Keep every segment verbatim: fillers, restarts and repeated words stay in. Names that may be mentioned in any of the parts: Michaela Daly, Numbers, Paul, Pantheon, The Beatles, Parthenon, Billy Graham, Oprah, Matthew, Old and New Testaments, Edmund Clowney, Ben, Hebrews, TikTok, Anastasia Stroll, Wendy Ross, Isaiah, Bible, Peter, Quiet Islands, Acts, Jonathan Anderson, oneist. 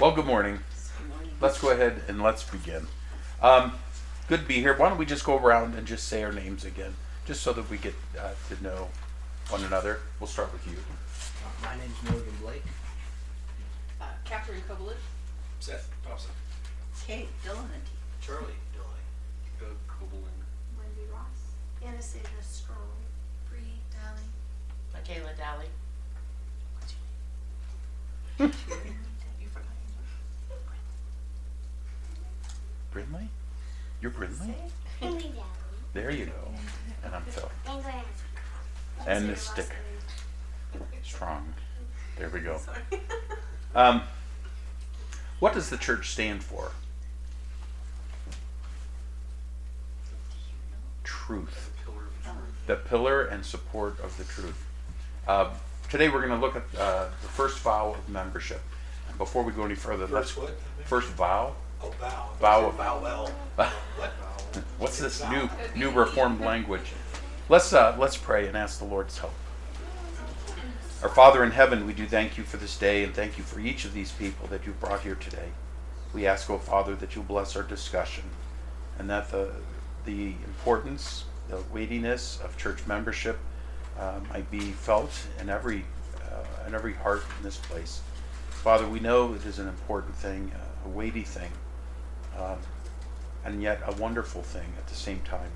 Well, good morning. Good morning. Let's go ahead and let's begin. Um, good to be here. Why don't we just go around and just say our names again, just so that we get uh, to know one another. We'll start with you. My name's Morgan Blake. Uh, Catherine Kobolin. Seth Thompson. Kate Dillon. Charlie Dillon. Doug Kobolin. Wendy Ross. Anastasia Stroll. Bree Daly. Michaela Daly. Brinley? You're Brinley? There you go. And I'm Phil. And the stick. Strong. There we go. Um, what does the church stand for? Truth. The pillar and support of the truth. Uh, Today we're going to look at uh, the first vow of membership. And before we go any further, first let's, what? First vow. Oh, vow. Vow of vowel. What What's this new new reformed language? Let's uh, let's pray and ask the Lord's help. Our Father in heaven, we do thank you for this day and thank you for each of these people that you brought here today. We ask, oh Father, that you bless our discussion and that the the importance, the weightiness of church membership Uh, might be felt in every uh, in every heart in this place. Father, we know it is an important thing, uh, a weighty thing, um, and yet a wonderful thing at the same time.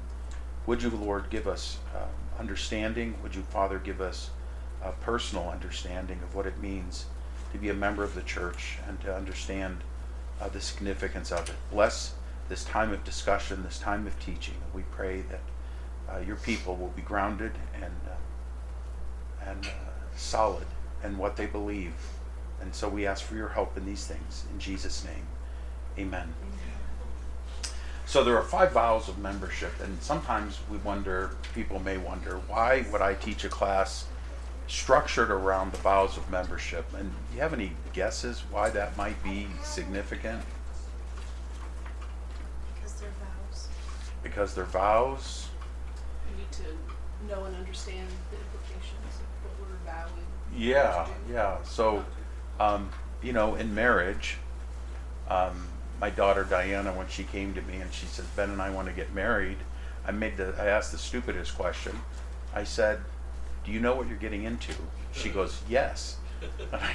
Would you, Lord, give us uh, understanding? Would you, Father, give us a personal understanding of what it means to be a member of the church and to understand uh, the significance of it? Bless this time of discussion, this time of teaching. We pray that uh, your people will be grounded and uh, and uh, solid in what they believe. And so we ask for your help in these things. In Jesus' name, amen. amen. So there are five vows of membership, and sometimes we wonder, people may wonder, why would I teach a class structured around the vows of membership? And do you have any guesses why that might be significant? Because they're vows. Because they're vows. We need to know and understand the implications. Yeah, yeah. So, um, you know, in marriage, um, my daughter Diana, when she came to me and she said, "Ben and I want to get married," I made the, I asked the stupidest question. I said, "Do you know what you're getting into?" She goes, "Yes." And I,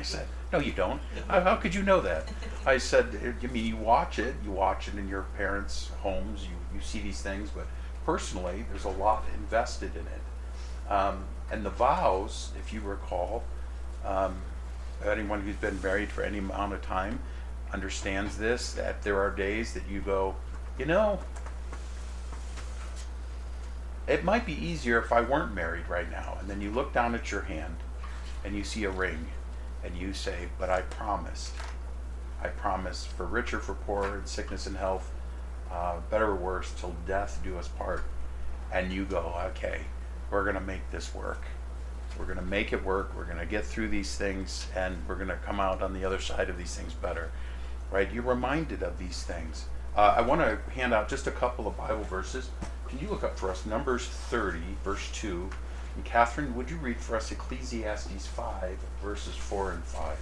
I said, "No, you don't. How could you know that?" I said, "I mean, you watch it. You watch it in your parents' homes. You you see these things, but personally, there's a lot invested in it." Um, And the vows, if you recall, um, anyone who's been married for any amount of time understands this, that there are days that you go, you know, it might be easier if I weren't married right now. And then you look down at your hand and you see a ring and you say, but I promised. I promised for richer, for poorer, in sickness and health, uh, better or worse, till death do us part. And you go, okay. We're going to make this work. We're going to make it work. We're going to get through these things, and we're going to come out on the other side of these things better. Right? You're reminded of these things. Uh, I want to hand out just a couple of Bible verses. Can you look up for us Numbers thirty, verse two? And Catherine, would you read for us Ecclesiastes five, verses four and five?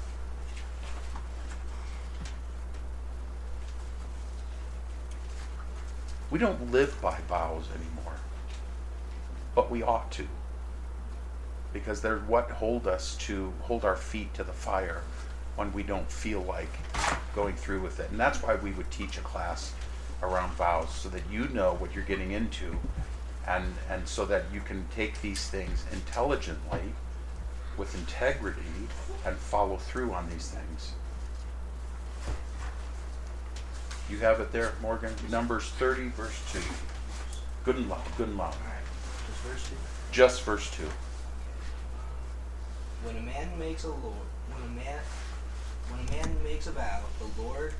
We don't live by vows anymore. But we ought to, because they're what hold us to hold our feet to the fire when we don't feel like going through with it. And that's why we would teach a class around vows, so that you know what you're getting into, and and so that you can take these things intelligently, with integrity, and follow through on these things. You have it there, Morgan? Numbers thirty, verse two. Good and loud, good and loud. Just verse two. When a man makes a Lord, when a man, when a man makes a vow, the Lord,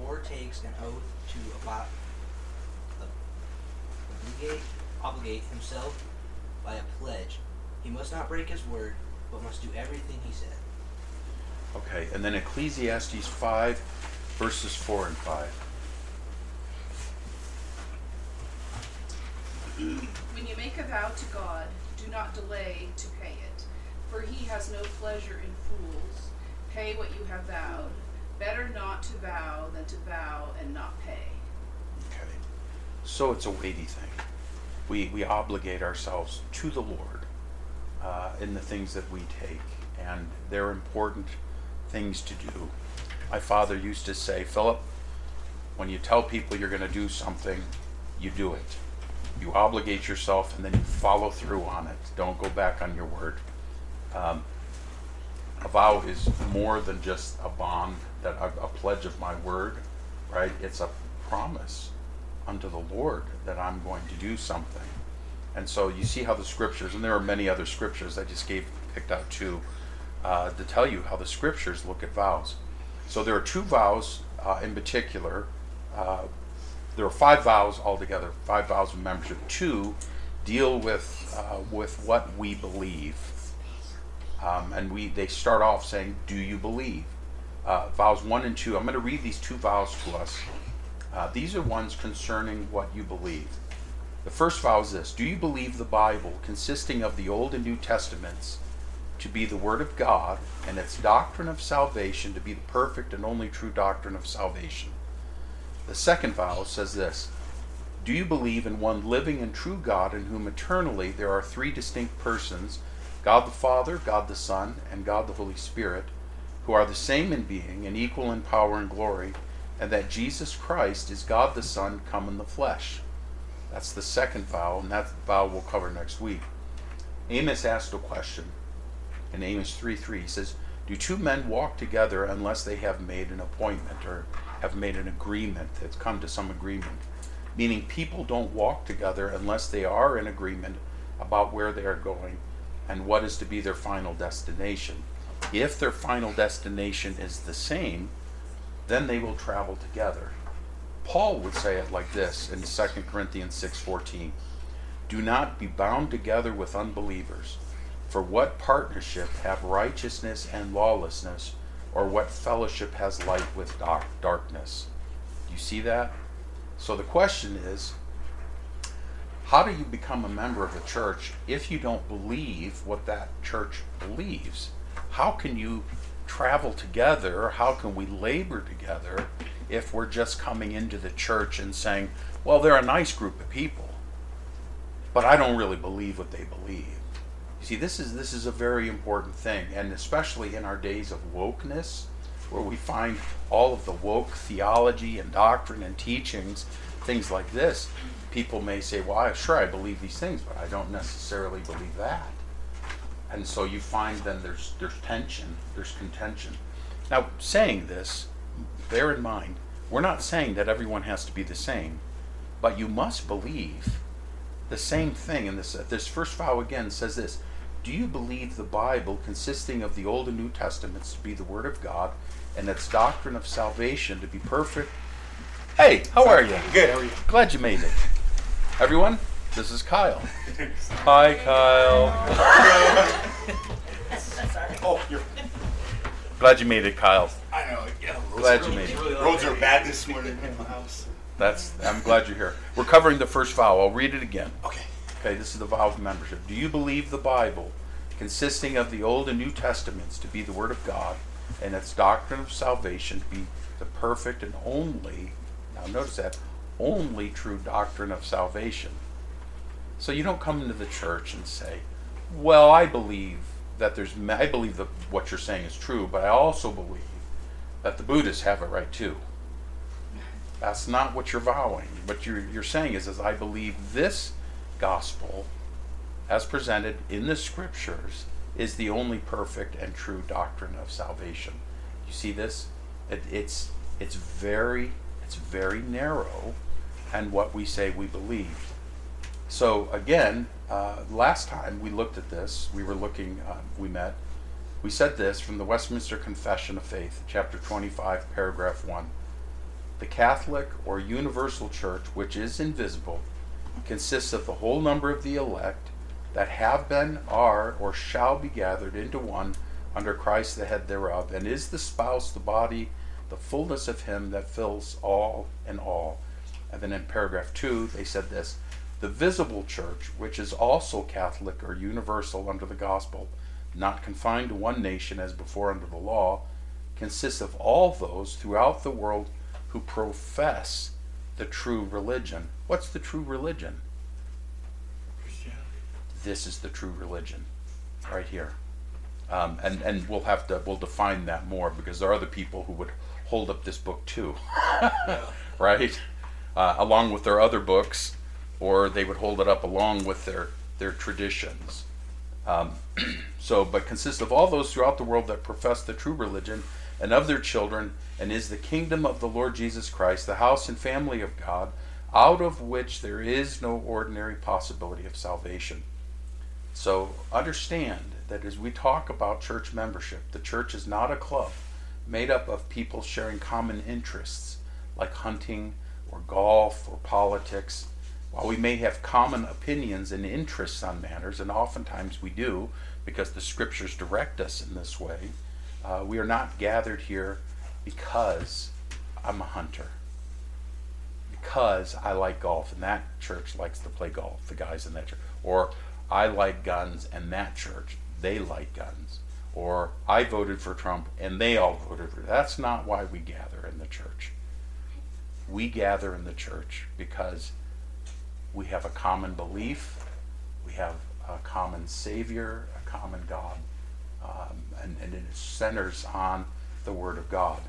or takes an oath to ob- obligate, obligate himself by a pledge, he must not break his word, but must do everything he said. Okay, and then Ecclesiastes five, verses four and five. When you make a vow to God, do not delay to pay it, for he has no pleasure in fools. Pay what you have vowed, better not to vow than to vow and not pay. Okay. So it's a weighty thing. We we obligate ourselves to the Lord uh, in the things that we take, and they're important things to do. My father used to say, Philip, when you tell people you're going to do something, you do it. You obligate yourself, and then you follow through on it. Don't go back on your word. Um, a vow is more than just a bond, that a, a pledge of my word, right? It's a promise unto the Lord that I'm going to do something. And so you see how the scriptures, and there are many other scriptures I just gave picked out two, uh, to tell you how the scriptures look at vows. So there are two vows uh, in particular. Uh, there are five vows altogether, five vows of membership. Two deal with uh, with what we believe. Um, and we they start off saying, do you believe? Uh, vows one and two. I'm going to read these two vows to us. Uh, these are ones concerning what you believe. The first vow is this: do you believe the Bible, consisting of the Old and New Testaments, to be the Word of God, and its doctrine of salvation to be the perfect and only true doctrine of salvation? The second vow says this: do you believe in one living and true God, in whom eternally there are three distinct persons, God the Father, God the Son, and God the Holy Spirit, who are the same in being and equal in power and glory, and that Jesus Christ is God the Son come in the flesh? That's the second vow, and that vow we'll cover next week. Amos asked a question in Amos three three. He says, do two men walk together unless they have made an appointment, or have made an agreement, that's come to some agreement? Meaning, people don't walk together unless they are in agreement about where they are going and what is to be their final destination. If their final destination is the same, then they will travel together. Paul would say it like this in Second Corinthians six fourteen. Do not be bound together with unbelievers, for what partnership have righteousness and lawlessness, or what fellowship has light with dark, darkness? Do you see that? So the question is, how do you become a member of a church if you don't believe what that church believes? How can you travel together? How can we labor together if we're just coming into the church and saying, well, they're a nice group of people, but I don't really believe what they believe? You see, this is this is a very important thing, and especially in our days of wokeness, where we find all of the woke theology and doctrine and teachings, things like this. People may say, well, I, sure, I believe these things, but I don't necessarily believe that. And so you find then there's there's tension, there's contention. Now, saying this, bear in mind, we're not saying that everyone has to be the same, but you must believe the same thing. And this, this first vow again says this: do you believe the Bible, consisting of the Old and New Testaments, to be the Word of God, and its doctrine of salvation to be perfect? Hey, how are you? Good. How are you? Glad you made it. Everyone, this is Kyle. Hi, Kyle. Oh, you're. Glad you made it, Kyle. I know. Yeah, glad you made it. Roads are bad this morning in my house. That's. I'm glad you're here. We're covering the first vow. I'll read it again. Okay. Okay, this is the vow of membership. Do you believe the Bible, consisting of the Old and New Testaments, to be the Word of God, and its doctrine of salvation to be the perfect and only, now notice that, only true doctrine of salvation? So you don't come into the church and say, well, I believe that there's, I believe that what you're saying is true, but I also believe that the Buddhists have it right too. That's not what you're vowing. What you're, you're saying is, is, I believe this gospel, as presented in the scriptures, is the only perfect and true doctrine of salvation. You see this? It, it's it's very it's very narrow, and what we say we believe. So again, uh, last time we looked at this, we were looking, uh, we met, we said this from the Westminster Confession of Faith, chapter twenty-five, paragraph one. The Catholic or universal church, which is invisible, consists of the whole number of the elect that have been, are, or shall be gathered into one under Christ the head thereof, and is the spouse, the body, the fullness of him that fills all in all. And then in paragraph two, they said this: the visible church, which is also Catholic or universal under the gospel, not confined to one nation as before under the law, consists of all those throughout the world who profess the true religion. What's the true religion? Christianity. This is the true religion, right here. Um, and, and we'll have to, we'll define that more, because there are other people who would hold up this book too, right? Uh, along with their other books, or they would hold it up along with their, their traditions. Um, so, but consists of all those throughout the world that profess the true religion, and of their children, and is the kingdom of the Lord Jesus Christ, the house and family of God, out of which there is no ordinary possibility of salvation. So understand that as we talk about church membership, the church is not a club made up of people sharing common interests like hunting or golf or politics. While we may have common opinions and interests on matters, and oftentimes we do because the scriptures direct us in this way, uh, we are not gathered here because I'm a hunter, because I like golf and that church likes to play golf, the guys in that church, or I like guns and that church, they like guns, or I voted for Trump and they all voted for. That's not why we gather in the church. We gather in the church because we have a common belief, we have a common Savior, a common God, um, and, and it centers on the Word of God.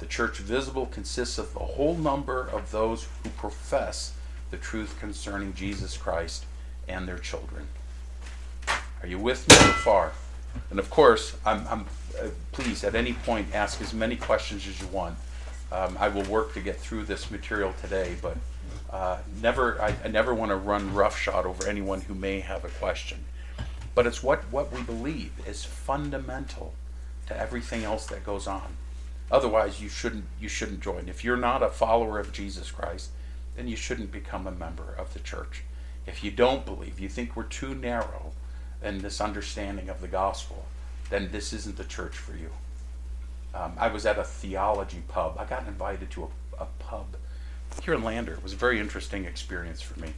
The church visible consists of the whole number of those who profess the truth concerning Jesus Christ and their children. Are you with me so far? And of course, I'm, I'm uh, please at any point ask as many questions as you want. Um, I will work to get through this material today, but uh, never I, I never want to run roughshod over anyone who may have a question. But it's what, what we believe is fundamental to everything else that goes on. Otherwise, you shouldn't you shouldn't join. If you're not a follower of Jesus Christ, then you shouldn't become a member of the church. If you don't believe, you think we're too narrow in this understanding of the gospel, then this isn't the church for you. Um, I was at a theology pub. I got invited to a, a pub here in Lander. It was a very interesting experience for me.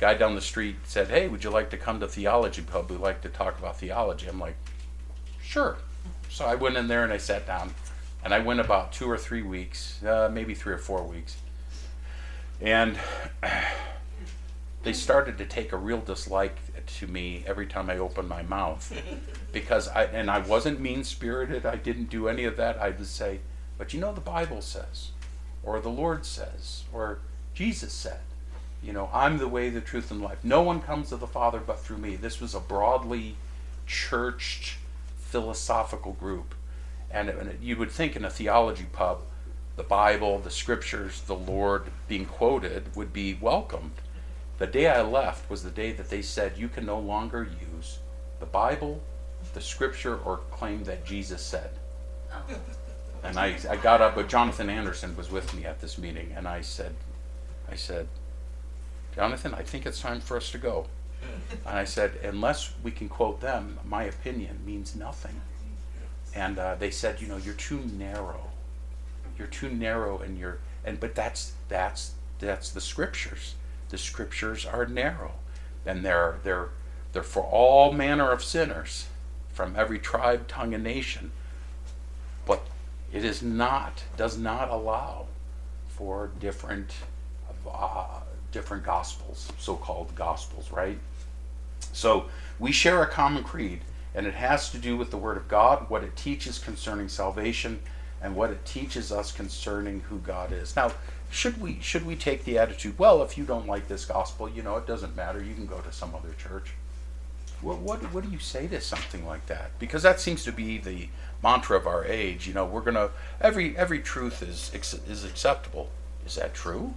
Guy down the street said, "Hey, would you like to come to theology pub? We like to talk about theology." I'm like, "Sure." So I went in there and I sat down, and I went about two or three weeks, uh, maybe three or four weeks, and they started to take a real dislike to me every time I opened my mouth, because I and I wasn't mean-spirited. I didn't do any of that. I would say, "But you know, the Bible says, or the Lord says, or Jesus said, you know, I'm the way, the truth, and life. No one comes to the Father but through me." This was a broadly churched philosophical group, and, it, and it, you would think in a theology pub, the Bible, the Scriptures, the Lord being quoted would be welcomed. The day I left was the day that they said, "You can no longer use the Bible, the Scripture, or claim that Jesus said." And I, I got up, but Jonathan Anderson was with me at this meeting, and I said, I said, "Jonathan, I think it's time for us to go." And I said, "Unless we can quote them, my opinion means nothing." And uh, they said, "You know, you're too narrow. You're too narrow, and you're and but that's that's that's the Scriptures. The Scriptures are narrow, and they're they're they're for all manner of sinners, from every tribe, tongue, and nation. But it is not does not allow for different uh, different gospels, so-called gospels, right? So we share a common creed, and it has to do with the Word of God, what it teaches concerning salvation, and what it teaches us concerning who God is. Now, should we should we take the attitude, well, if you don't like this gospel, you know, it doesn't matter, you can go to some other church? What what what do you say to something like that? Because that seems to be the mantra of our age. You know, we're gonna every every truth is is acceptable. Is that true?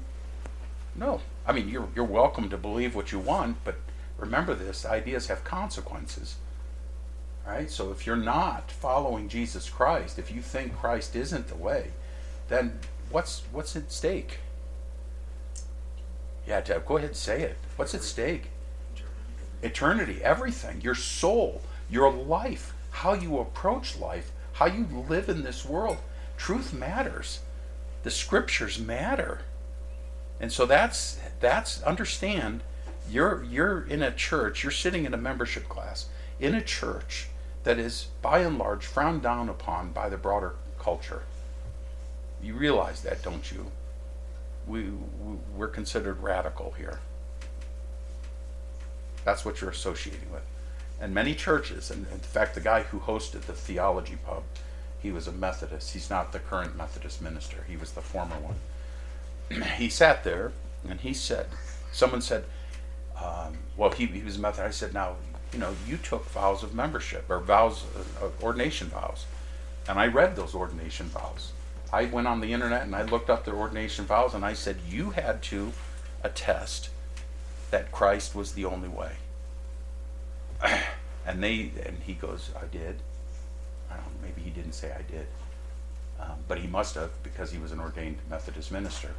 No. I mean, you're you're welcome to believe what you want, but remember this: ideas have consequences. Right? So if you're not following Jesus Christ, if you think Christ isn't the way, then What's what's at stake? Yeah, Deb, go ahead and say it. What's at stake? Eternity. Eternity, everything. Your soul, your life, how you approach life, how you live in this world. Truth matters. The Scriptures matter. And so that's that's understand you're you're in a church, you're sitting in a membership class, in a church that is by and large frowned down upon by the broader culture. You realize that, don't you? We, we're considered radical here. That's what you're associating with. And many churches, and in fact, the guy who hosted the theology pub, he was a Methodist. He's not the current Methodist minister. He was the former one. He sat there, and he said, someone said, um, well, he, he was a Methodist. I said, now, you know, you took vows of membership, or vows, uh, ordination vows. And I read those ordination vows. I went on the internet, and I looked up their ordination vows, and I said, you had to attest that Christ was the only way. And they, and he goes, I did. I don't know, maybe he didn't say I did. Um, but he must have, because he was an ordained Methodist minister.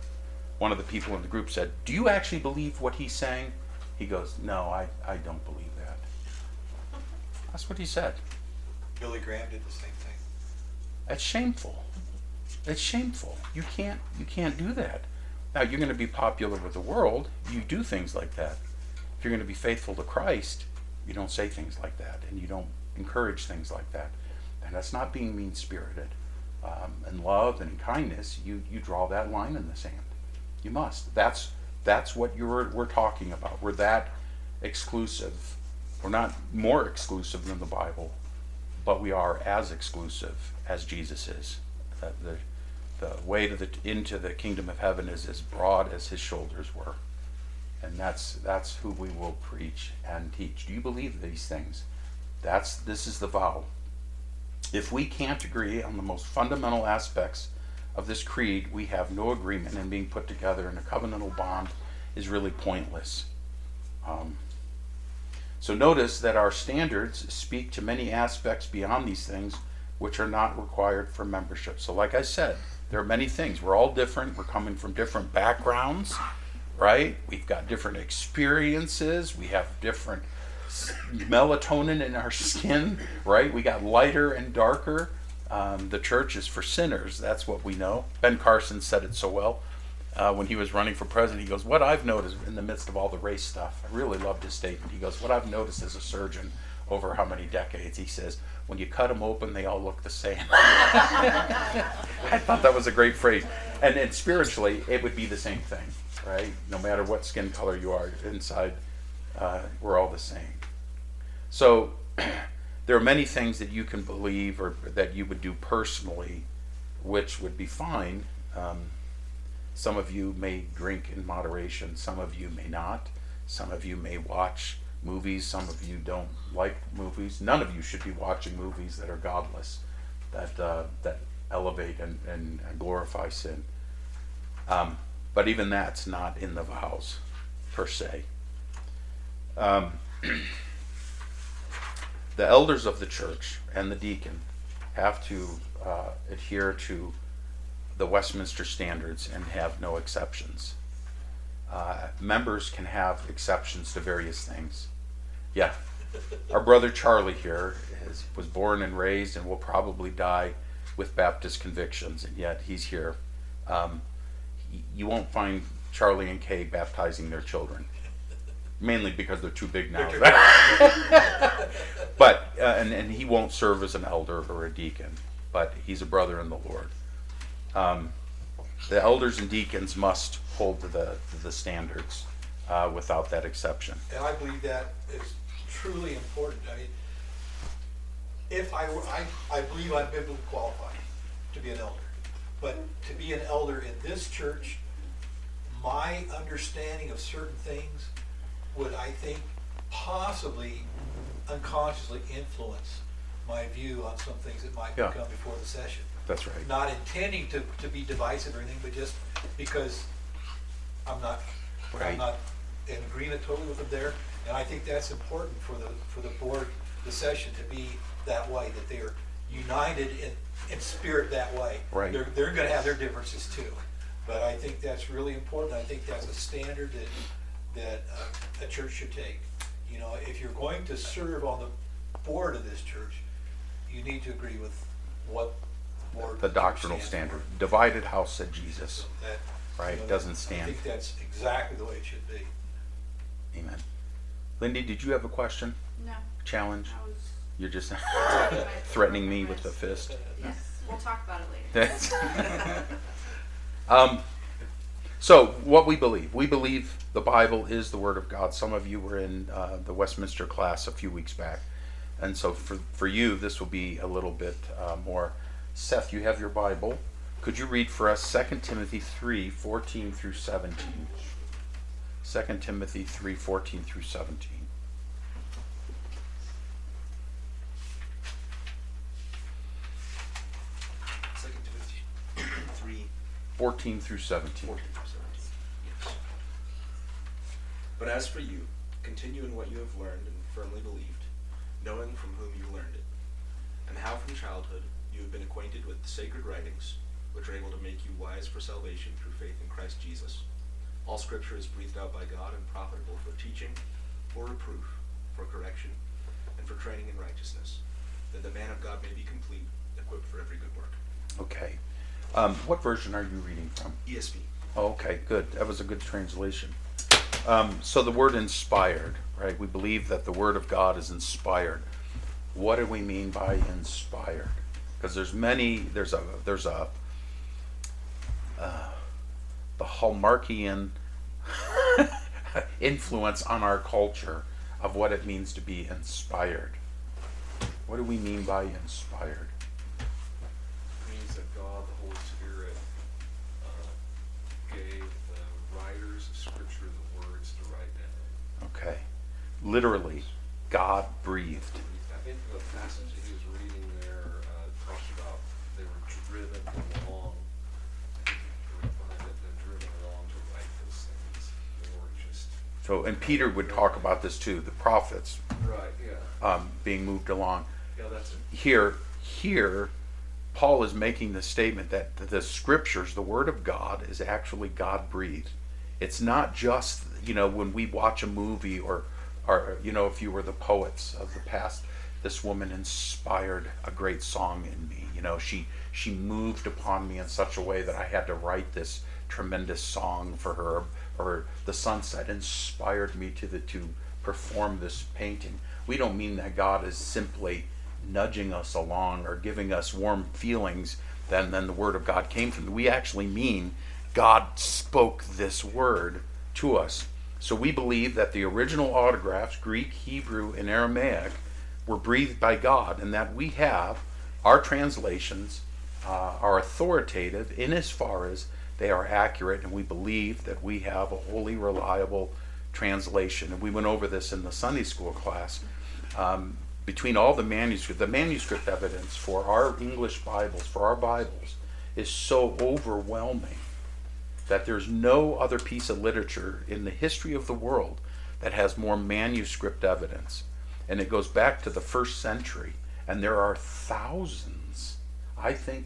One of the people in the group said, do you actually believe what he's saying? He goes, no, I, I don't believe that. That's what he said. Billy Graham did the same thing. That's shameful. It's shameful. You can't, you can't do that. Now, you're going to be popular with the world. You do things like that. If you're going to be faithful to Christ, you don't say things like that, and you don't encourage things like that. And that's not being mean-spirited. Um, in love and in kindness, you, you draw that line in the sand. You must. That's that's what you're we're talking about. We're that exclusive. We're not more exclusive than the Bible, but we are as exclusive as Jesus is. Uh, the, The way to the, into the kingdom of heaven is as broad as his shoulders were. And that's that's who we will preach and teach. Do you believe these things? That's This is the vow. If we can't agree on the most fundamental aspects of this creed, we have no agreement, and being put together in a covenantal bond is really pointless. Um, so notice that our standards speak to many aspects beyond these things which are not required for membership. So like I said, there are many things. We're all different. We're coming from different backgrounds, right? We've got different experiences. We have different melatonin in our skin, right? We got lighter and darker. Um, the church is for sinners. That's what we know. Ben Carson said it so well uh, when he was running for president. He goes, what I've noticed in the midst of all the race stuff, I really loved his statement. He goes, what I've noticed as a surgeon over how many decades, he says, when you cut them open, they all look the same. I thought that was a great phrase. And then spiritually, it would be the same thing, right? No matter what skin color you are inside, uh, we're all the same. So there are many things that you can believe or that you would do personally, which would be fine. Um, some of you may drink in moderation. Some of you may not. Some of you may watch movies. Some of you don't like movies. None of you should be watching movies that are godless, that uh, that elevate and, and, and glorify sin. Um, but even that's not in the vows, per se. Um, the elders of the church and the deacon have to uh, adhere to the Westminster standards and have no exceptions. Uh, members can have exceptions to various things. Yeah. Our brother Charlie here is, was born and raised and will probably die with Baptist convictions, and yet he's here. Um, he, you won't find Charlie and Kay baptizing their children, mainly because they're too big now. but uh, and, and he won't serve as an elder or a deacon, but he's a brother in the Lord. Um, the elders and deacons must hold to the, to the standards uh, without that exception. And I believe that is truly important. I mean, if I, were, I, I believe I'm biblically qualified to be an elder. But to be an elder in this church, my understanding of certain things would, I think, possibly unconsciously influence my view on some things that might yeah. come before the session. That's right. Not intending to, to be divisive or anything, but just because I'm not, right. I'm not in agreement totally with them there, and I think that's important for the for the board, the session to be that way, that they are united in, in spirit that way. Right. They're they're going to have their differences too, but I think that's really important. I think that's a standard that that uh, a church should take. You know, if you're going to serve on the board of this church, you need to agree with what board the doctrinal standard. standard. Divided house, said Jesus. So that, Right, so doesn't stand. I think that's exactly the way it should be. Amen. Lindy, did you have a question? No. Challenge? I was You're just threatening me with the fist? Yes. We'll talk about it later. um, so what we believe. We believe the Bible is the Word of God. Some of you were in uh, the Westminster class a few weeks back. And so for, for you, this will be a little bit uh, more. Seth, you have your Bible. Could you read for us Second Timothy three, fourteen through seventeen? Second Timothy three, fourteen through seventeen. Second Timothy three, fourteen through seventeen. fourteen through seventeen, yes. But as for you, continue in what you have learned and firmly believed, knowing from whom you learned it, and how from childhood you have been acquainted with the sacred writings, which are able to make you wise for salvation through faith in Christ Jesus. All Scripture is breathed out by God and profitable for teaching, for reproof, for correction, and for training in righteousness, that the man of God may be complete, equipped for every good work. Okay. Um, what version are you reading from? E S V. Oh, okay, good. That was a good translation. Um, so the word inspired, right? We believe that the Word of God is inspired. What do we mean by inspired? Because there's many, there's a, there's a, uh, the Hallmarkian influence on our culture of what it means to be inspired. What do we mean by inspired? It means that God, the Holy Spirit, uh, gave the writers of Scripture the words to write down. Okay. Literally, God breathed. I think the passage that he was reading there uh, talks about they were driven along. So, and Peter would talk about this too, the prophets, right? Yeah. Um, being moved along. Yeah, that's it. Here, here, Paul is making the statement that the Scriptures, the Word of God, is actually God-breathed. It's not just, you know, when we watch a movie or, or you know, if you were the poets of the past, this woman inspired a great song in me. You know, she she moved upon me in such a way that I had to write this tremendous song for her. Or the sunset inspired me to the to perform this painting. We don't mean that God is simply nudging us along or giving us warm feelings. Then, then the Word of God came from. We actually mean God spoke this word to us. So we believe that the original autographs, Greek, Hebrew, and Aramaic, were breathed by God, and that we have our translations uh, are authoritative in as far as they are accurate, and we believe that we have a wholly reliable translation. And we went over this in the Sunday school class. Um, between all the manuscript, the manuscript evidence for our English Bibles, for our Bibles, is so overwhelming that there's no other piece of literature in the history of the world that has more manuscript evidence. And it goes back to the first century, and there are thousands, I think,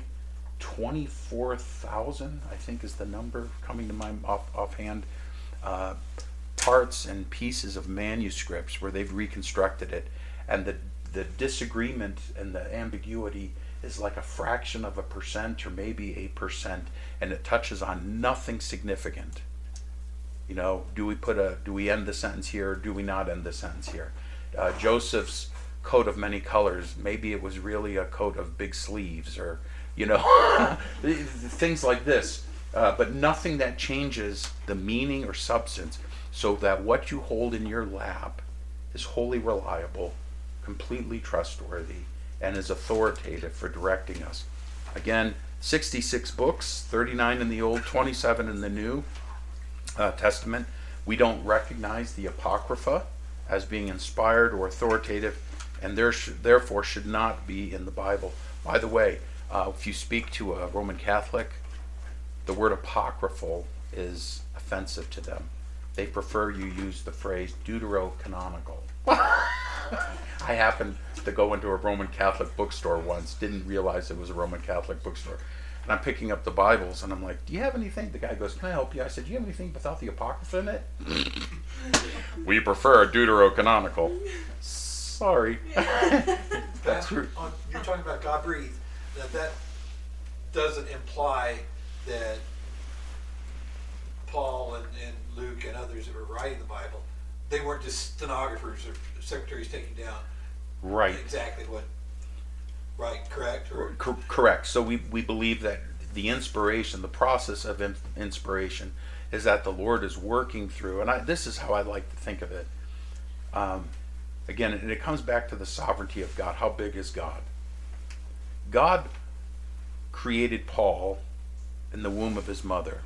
twenty-four thousand, I think is the number coming to my off, offhand, uh, parts and pieces of manuscripts where they've reconstructed it. And the, the disagreement and the ambiguity is like a fraction of a percent or maybe a percent, and it touches on nothing significant. You know, do we put a, do we end the sentence here or do we not end the sentence here? Uh, Joseph's coat of many colors, maybe it was really a coat of big sleeves, or you know, things like this, uh, but nothing that changes the meaning or substance, so that what you hold in your lap is wholly reliable, completely trustworthy, and is authoritative for directing us. Again, sixty-six books, thirty-nine in the Old, twenty-seven in the New uh, Testament. We don't recognize the Apocrypha as being inspired or authoritative, and there sh- therefore should not be in the Bible. By the way, Uh, if you speak to a Roman Catholic, the word apocryphal is offensive to them. They prefer you use the phrase deuterocanonical. I happened to go into a Roman Catholic bookstore once, didn't realize it was a Roman Catholic bookstore. And I'm picking up the Bibles, and I'm like, do you have anything? The guy goes, can I help you? I said, do you have anything without the Apocrypha in it? We prefer deuterocanonical. Sorry. That's true. You're talking about God breathed. That that doesn't imply that Paul and, and Luke and others that were writing the Bible, they weren't just stenographers or secretaries taking down right. exactly what Right, correct? Or? Co- correct. So we, we believe that the inspiration, the process of in- inspiration is that the Lord is working through, and I, this is how I like to think of it. Um, again, and it comes back to the sovereignty of God. How big is God? God created Paul in the womb of his mother.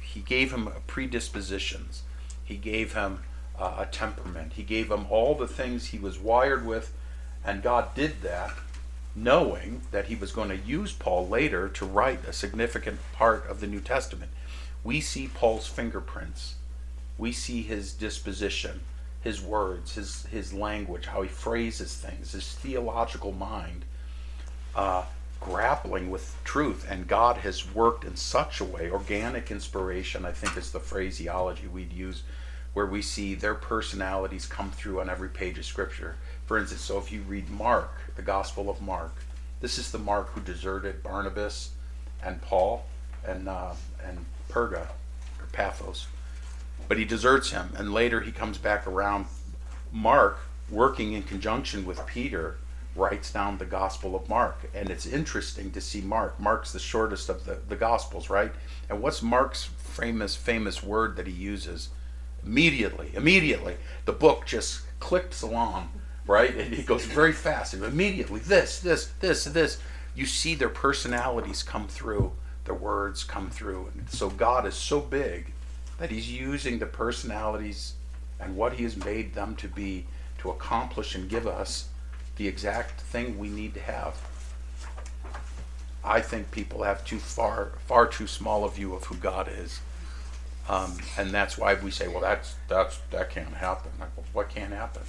He gave him predispositions. He gave him uh, a temperament. He gave him all the things he was wired with, and God did that knowing that he was going to use Paul later to write a significant part of the New Testament. We see Paul's fingerprints. We see his disposition, his words, his, his language, how he phrases things, his theological mind, uh, grappling with truth. And God has worked in such a way, organic inspiration, I think is the phraseology we'd use, where we see their personalities come through on every page of Scripture. For instance, so if you read Mark, the Gospel of Mark, this is the Mark who deserted Barnabas and Paul and uh, and Perga, or Paphos. But he deserts him, and later he comes back around. Mark, working in conjunction with Peter, writes down the Gospel of Mark, and it's interesting to see Mark. Mark's the shortest of the, the Gospels, right? And what's Mark's famous, famous word that he uses? Immediately, immediately. The book just clicks along, right? And it goes very fast. And immediately, this, this, this, this. You see their personalities come through. The words come through. And so God is so big that he's using the personalities and what he has made them to be to accomplish and give us the exact thing we need to have. I think people have too far, far too small a view of who God is. Um, and that's why we say, well, that's that's that can't happen. Like, well, what can't happen?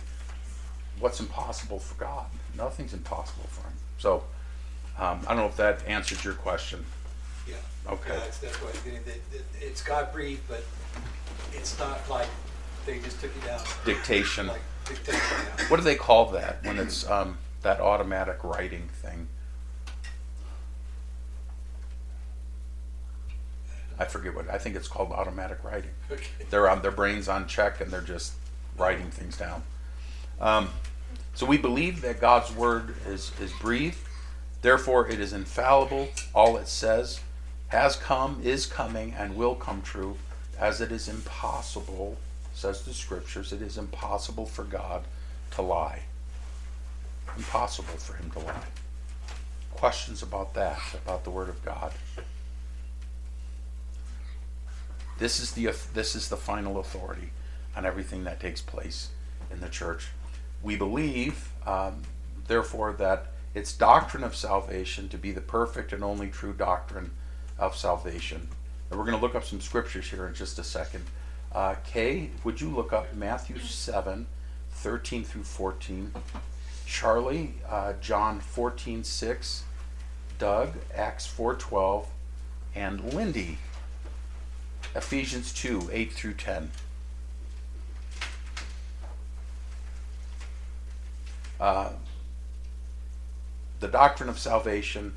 What's impossible for God? Nothing's impossible for him. So um, I don't know if that answers your question. Yeah. Okay. Yeah, that's, that's what it's, it's God-breathed, but it's not like they just took it out. Dictation. Like dictation yeah. What do they call that when it's um, that automatic writing thing? I forget what. I think it's called automatic writing. Okay. They're on their brains on check, and they're just writing things down. Um, so we believe that God's word is is breathed. Therefore, it is infallible. All it says has come, is coming, and will come true, as it is impossible, says the Scriptures, it is impossible for God to lie. Impossible for him to lie. Questions about that, about the Word of God? This is the this is the final authority on everything that takes place in the church. We believe, um, therefore, that its doctrine of salvation to be the perfect and only true doctrine of salvation. And we're going to look up some scriptures here in just a second. Uh, Kay, would you look up Matthew seven, thirteen through fourteen? Charlie, uh, John fourteen, six. Doug, Acts four, twelve. And Lindy, Ephesians two, eight through ten. Uh, the doctrine of salvation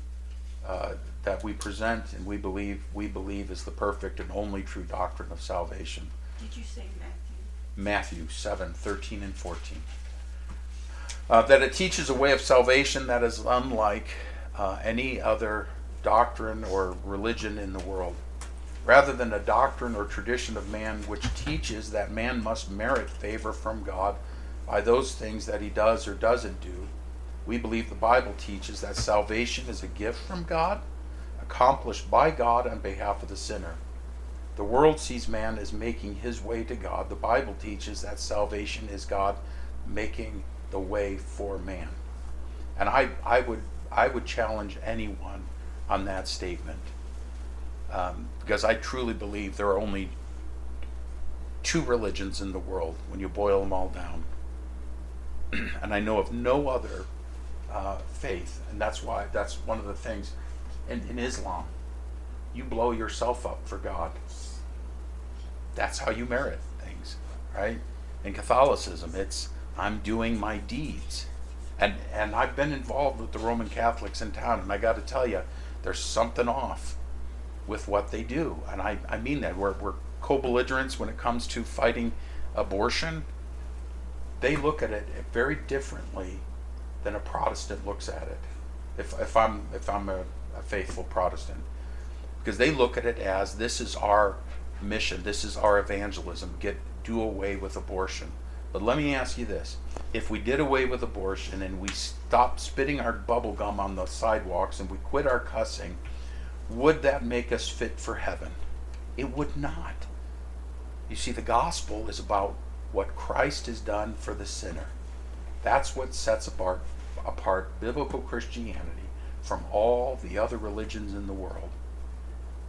uh, that we present and we believe we believe is the perfect and only true doctrine of salvation. Did you say Matthew? Matthew seven, thirteen and fourteen. Uh, that it teaches a way of salvation that is unlike uh, any other doctrine or religion in the world. Rather than a doctrine or tradition of man which teaches that man must merit favor from God by those things that he does or doesn't do, we believe the Bible teaches that salvation is a gift from God, accomplished by God on behalf of the sinner. The world sees man as making his way to God. The Bible teaches that salvation is God making the way for man. And I, I would I would challenge anyone on that statement. Um, because I truly believe there are only two religions in the world when you boil them all down. And I know of no other uh, faith, and that's why that's one of the things in, in Islam. You blow yourself up for God. That's how you merit things, right? In Catholicism, it's I'm doing my deeds, and and I've been involved with the Roman Catholics in town, and I got to tell you, there's something off with what they do, and I, I mean that. We're we're co-belligerents when it comes to fighting abortion. They look at it very differently than a Protestant looks at it. if if I'm if I'm a, a faithful Protestant, because they look at it as this is our mission, this is our evangelism. Get do away with abortion. But let me ask you this: if we did away with abortion and we stopped spitting our bubble gum on the sidewalks and we quit our cussing, would that make us fit for heaven? It would not. You see, the gospel is about what Christ has done for the sinner. That's what sets apart, apart biblical Christianity from all the other religions in the world.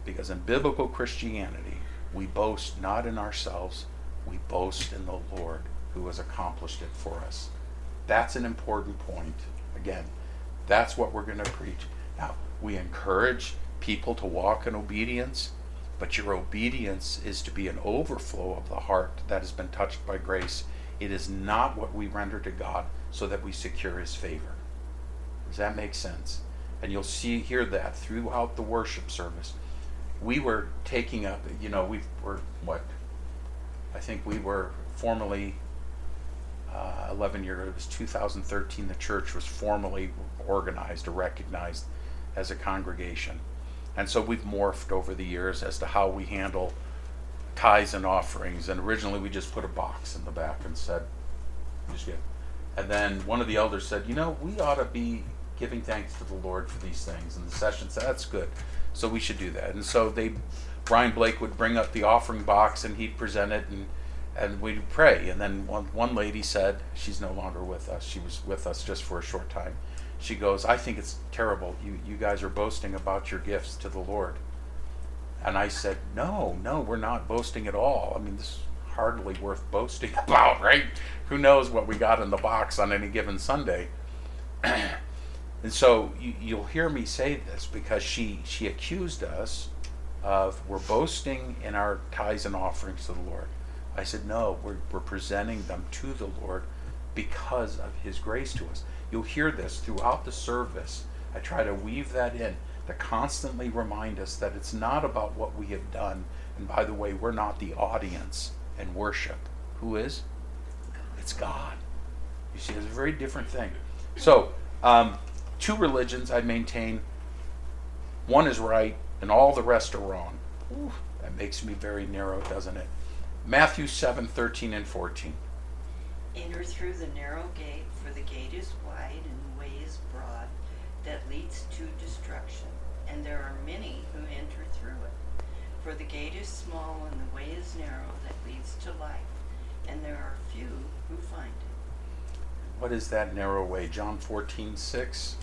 Because in biblical Christianity, we boast not in ourselves, we boast in the Lord who has accomplished it for us. That's an important point. Again, that's what we're going to preach. Now, we encourage people to walk in obedience, but your obedience is to be an overflow of the heart that has been touched by grace. It is not what we render to God so that we secure His favor. Does that make sense? And you'll see, hear that throughout the worship service. We were taking up, you know, we were, what, I think we were formally uh, eleven years, it was two thousand thirteen, the church was formally organized or recognized as a congregation. And so we've morphed over the years as to how we handle tithes and offerings. And originally we just put a box in the back and said, just give. And then one of the elders said, you know, we ought to be giving thanks to the Lord for these things. And the session said, that's good. So we should do that. And so they, Brian Blake would bring up the offering box and he'd present it and, and we'd pray. And then one, one lady said, she's no longer with us. She was with us just for a short time. She goes, I think it's terrible. You you guys are boasting about your gifts to the Lord. And I said, no, no, we're not boasting at all. I mean, this is hardly worth boasting about, right? Who knows what we got in the box on any given Sunday. And so you, you'll hear me say this because she, she accused us of we're boasting in our tithes and offerings to the Lord. I said, no, we're, we're presenting them to the Lord because of His grace to us. You'll hear this throughout the service. I try to weave that in, to constantly remind us that it's not about what we have done. And by the way, we're not the audience in worship. Who is? It's God. You see, it's a very different thing. So, um, two religions I maintain. One is right, and all the rest are wrong. Ooh, that makes me very narrow, doesn't it? Matthew seven, thirteen and fourteen. Enter through the narrow gate, for the gate is wide and the way is broad that leads to destruction, and there are many who enter through it. For the gate is small and the way is narrow that leads to life, and there are few who find it. What is that narrow way? John fourteen, six.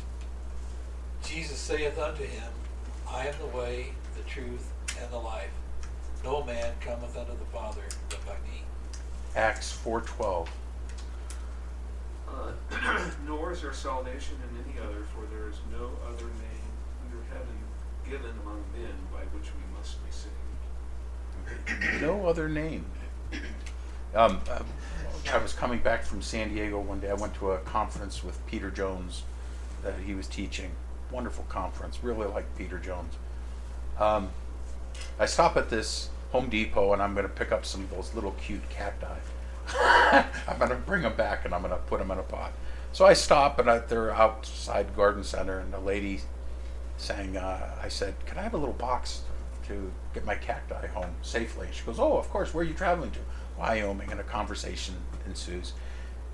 Jesus saith unto him, I am the way, the truth, and the life. No man cometh unto the Father but by me. Acts four, twelve. Uh, Nor is there salvation in any other, for there is no other name under heaven given among men by which we must be saved. No other name. Um, um, I was coming back from San Diego one day. I went to a conference with Peter Jones that he was teaching. Wonderful conference. Really like Peter Jones. Um, I stop at this Home Depot and I'm going to pick up some of those little cute cacti. I'm going to bring them back and I'm going to put them in a pot. So I stop and I, they're outside garden center, and the lady sang, uh, I said, can I have a little box to get my cacti home safely? And she goes, oh, of course, where are you traveling to? Wyoming. And a conversation ensues.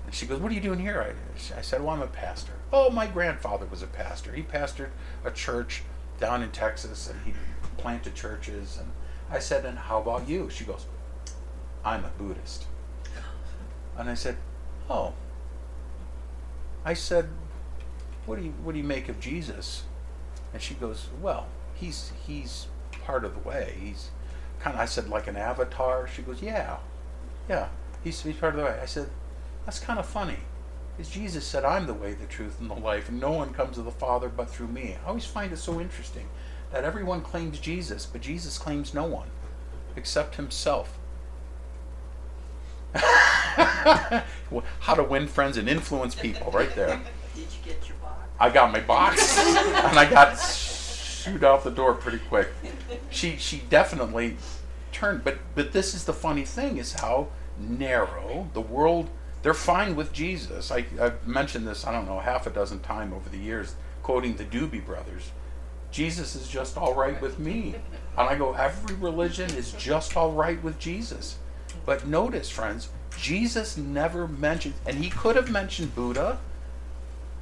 And she goes, what are you doing here? I, I said, well, I'm a pastor. Oh, my grandfather was a pastor. He pastored a church down in Texas and he planted churches. And I said, and how about you? She goes, I'm a Buddhist. And I said, oh. I said, what do you what do you make of Jesus? And she goes, well, he's he's part of the way. He's kind of, I said, like an avatar. She goes, yeah, yeah, he's, he's part of the way. I said, that's kind of funny. Because Jesus said, I'm the way, the truth, and the life, and no one comes to the Father but through me. I always find it so interesting that everyone claims Jesus, but Jesus claims no one except himself. How to win friends and influence people, right there. Did you get your box? I got my box, and I got shooed out the door pretty quick. She she definitely turned, but but this is the funny thing: is how narrow the world. They're fine with Jesus. I I've mentioned this, I don't know, half a dozen times over the years. Of quoting the Doobie Brothers, Jesus is just all right with me. And I go, every religion is just all right with Jesus. But notice, friends, Jesus never mentioned, and he could have mentioned Buddha.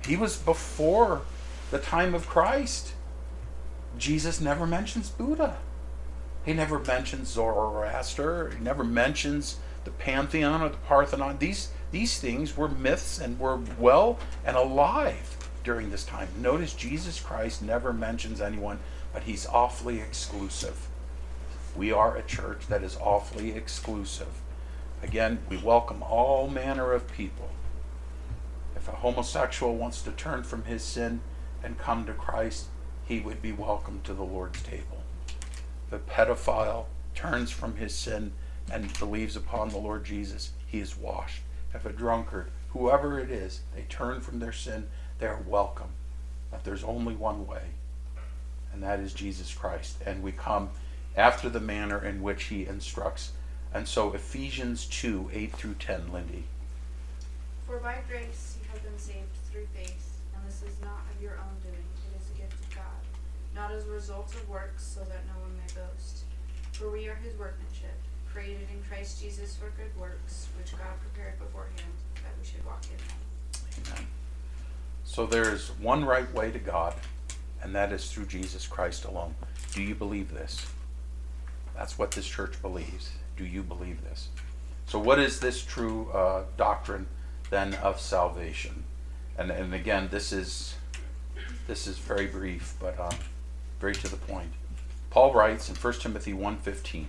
He was before the time of Christ. Jesus never mentions Buddha. He never mentions Zoroaster. He never mentions the Pantheon or the Parthenon. These these things were myths and were well and alive during this time. Notice Jesus Christ never mentions anyone, but he's awfully exclusive. We are a church that is awfully exclusive. Again, we welcome all manner of people. If a homosexual wants to turn from his sin and come to Christ, he would be welcome to the Lord's table. The pedophile turns from his sin and believes upon the Lord Jesus, he is washed. If a drunkard, whoever it is, they turn from their sin, they are welcome. But there's only one way, and that is Jesus Christ. And we come after the manner in which he instructs. And so Ephesians two, eight through ten, Lindy. For by grace you have been saved through faith, and this is not of your own doing, it is a gift of God, not as a result of works, so that no one may boast. For we are his workmanship, created in Christ Jesus for good works, which God prepared beforehand that we should walk in them. Amen. So there is one right way to God, and that is through Jesus Christ alone. Do you believe this? That's what this church believes. Do you believe this? So what is this true uh, doctrine then of salvation? And and again, this is this is very brief, but um, very to the point. Paul writes in First Timothy one fifteen,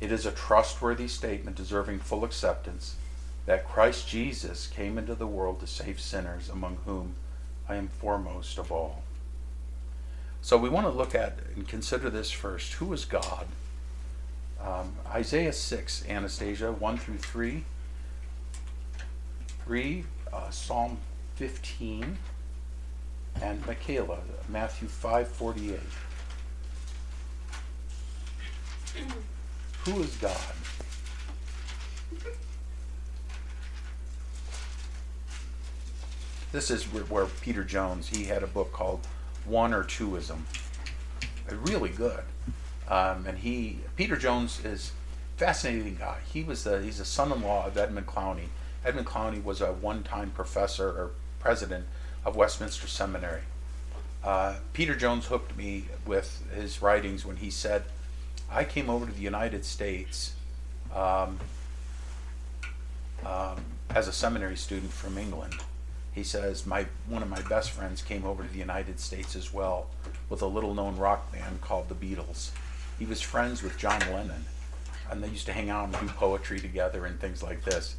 it is a trustworthy statement deserving full acceptance that Christ Jesus came into the world to save sinners, among whom I am foremost of all. So we want to look at and consider this first. Who is God? Um, Isaiah six, Anastasia, one through three. three, uh, Psalm fifteen. And Michaela, Matthew five forty-eight. Who is God? This is where, where Peter Jones, he had a book called One or Twoism. Really good. Um, and he, Peter Jones is a fascinating guy. He was the, he's a son-in-law of Edmund Clowney. Edmund Clowney was a one-time professor or president of Westminster Seminary. Uh, Peter Jones hooked me with his writings when he said, I came over to the United States um, um, as a seminary student from England. He says, my one of my best friends came over to the United States as well with a little-known rock band called the Beatles. He was friends with John Lennon, and they used to hang out and do poetry together and things like this.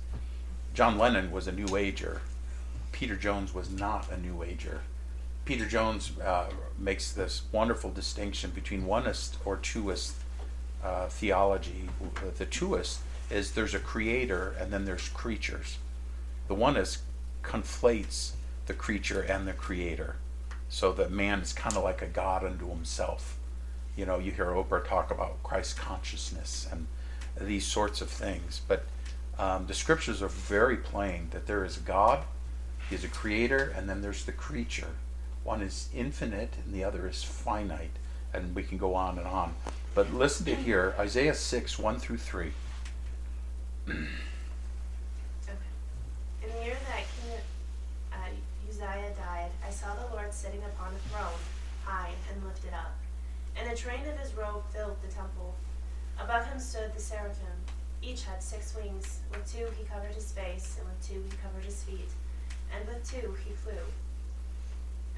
John Lennon was a New Ager. Peter Jones was not a New Ager. Peter Jones uh, makes this wonderful distinction between oneist or twoist uh, theology. The twoist is there's a creator and then there's creatures. The oneist conflates the creature and the creator, so that man is kind of like a god unto himself. You know, you hear Oprah talk about Christ consciousness and these sorts of things, but um, the scriptures are very plain that there is God, he is a creator, and then there's the creature. One is infinite and the other is finite, and we can go on and on. But listen to here, Isaiah six, one through three. Uzziah died, I saw the Lord sitting upon a throne, high and lifted up, and the train of his robe filled the temple. Above him stood the seraphim. Each had six wings. With two he covered his face, and with two he covered his feet, and with two he flew.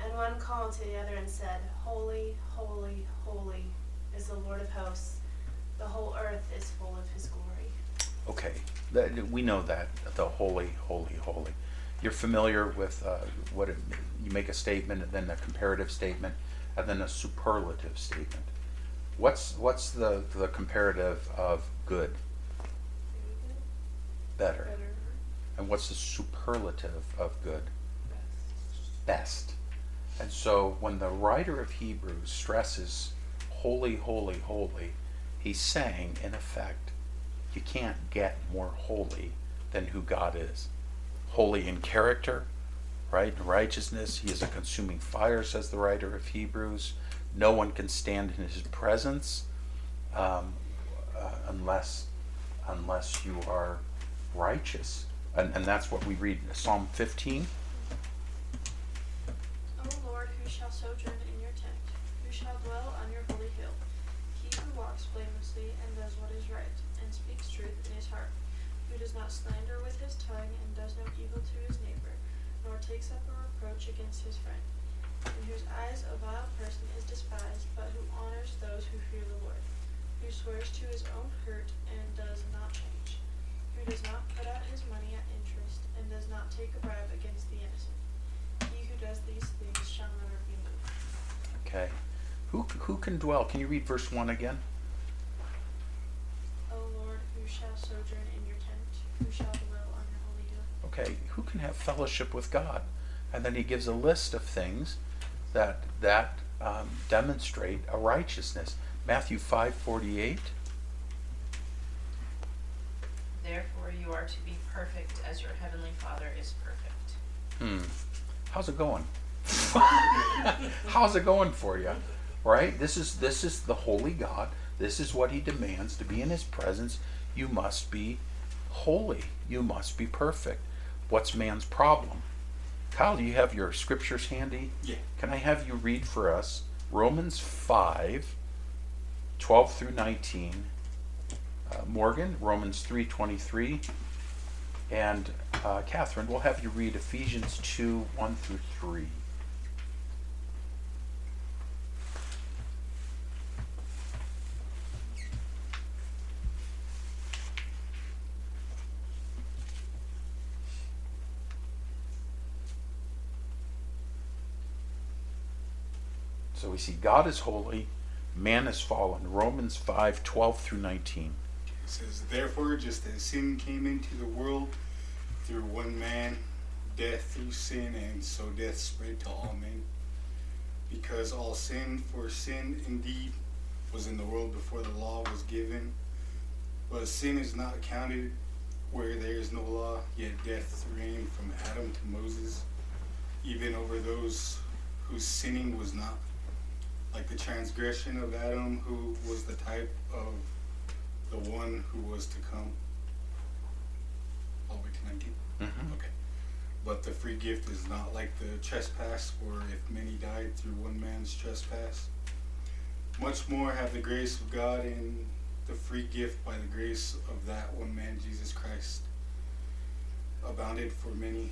And one called to the other and said, Holy, holy, holy is the Lord of hosts. The whole earth is full of his glory. Okay, that, we know that, the holy, holy, holy. You're familiar with uh, what it, you make a statement, and then a comparative statement, and then a superlative statement. What's what's the, the comparative of good? Better. Better. And what's the superlative of good? Best. Best. And so when the writer of Hebrews stresses holy, holy, holy, he's saying, in effect, you can't get more holy than who God is. Holy in character, right? Righteousness, he is a consuming fire, says the writer of Hebrews. No one can stand in his presence um, uh, unless unless you are righteous. And, and that's what we read in Psalm fifteen. O Lord, who shall sojourn in your tent? Who shall dwell on your holy hill? He who walks blamelessly and does what is right, and speaks truth in his heart, who does not slander with his tongue and does no evil to his neighbor, nor takes up a reproach against his friend, in whose eyes a vile person is despised, but who honors those who fear the Lord, who swears to his own hurt and does not change, who does not put out his money at interest and does not take a bribe against the innocent. He who does these things shall never be moved. Okay. Who, who can dwell? Can you read verse one again? O Lord, who shall sojourn in your tent? Who shall dwell on your holy hill? Okay. Who can have fellowship with God? And then he gives a list of things that that um, demonstrate a righteousness. Matthew five forty-eight. Therefore you are to be perfect as your heavenly Father is perfect. Hmm. How's it going? How's it going for you? Right? This is this is the holy God. This is what he demands. To be in his presence, you must be holy. You must be perfect. What's man's problem? Kyle, do you have your scriptures handy? Yeah. Can I have you read for us Romans five, twelve through nineteen? Uh, Morgan, Romans three twenty-three. And uh, Catherine, we'll have you read Ephesians two, one through three. So we see God is holy, man is fallen. Romans five, twelve through nineteen. It says, therefore, just as sin came into the world through one man, death through sin, and so death spread to all men. Because all sin, for sin indeed was in the world before the law was given. But sin is not counted where there is no law, yet death reigned from Adam to Moses, even over those whose sinning was not, like the transgression of Adam, who was the type of the one who was to come. All we can get. Mm-hmm. Okay. But the free gift is not like the trespass, or if many died through one man's trespass, much more have the grace of God and the free gift by the grace of that one man, Jesus Christ, abounded for many.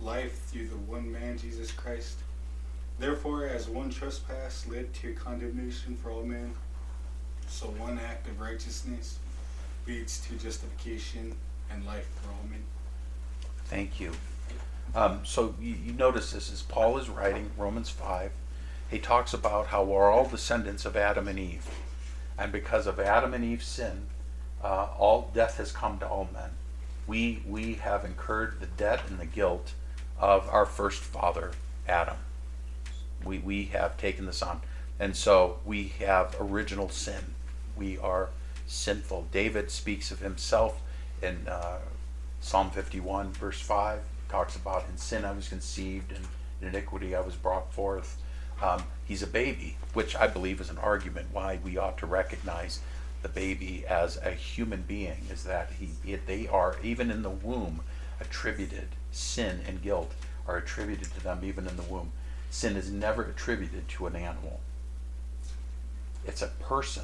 life through the one man, Jesus Christ. Therefore, as one trespass led to condemnation for all men, so one act of righteousness leads to justification and life for all men. Thank you. Um, so you, you notice this as Paul is writing Romans five. He talks about how we're all descendants of Adam and Eve. And because of Adam and Eve's sin, uh, all death has come to all men. We, we have incurred the debt and the guilt of our first father, Adam. We we have taken this on. And so we have original sin. We are sinful. David speaks of himself in uh, Psalm fifty-one, verse five. Talks about, in sin I was conceived, and in iniquity I was brought forth. Um, he's a baby, which I believe is an argument why we ought to recognize the baby as a human being, is that he they are, even in the womb, attributed. Sin and guilt are attributed to them even in the womb. Sin is never attributed to an animal. It's a person.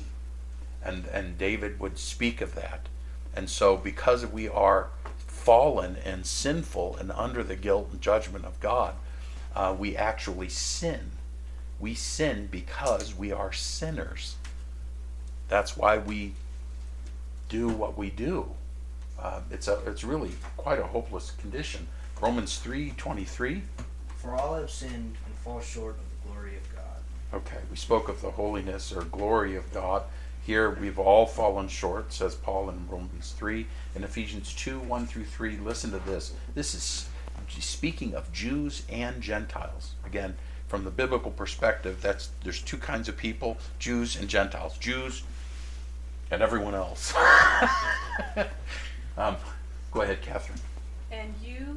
And and David would speak of that. And so because we are fallen and sinful and under the guilt and judgment of God, uh, we actually sin. We sin because we are sinners. That's why we do what we do. Uh, it's a, it's really quite a hopeless condition. Romans three twenty-three. For all have sinned and fall short of the glory Okay, we spoke of the holiness or glory of God. Here we've all fallen short, says Paul in Romans three. In Ephesians two, one through three, listen to this. This is speaking of Jews and Gentiles. Again, from the biblical perspective, that's there's two kinds of people, Jews and Gentiles. Jews and everyone else. um, go ahead, Catherine. And you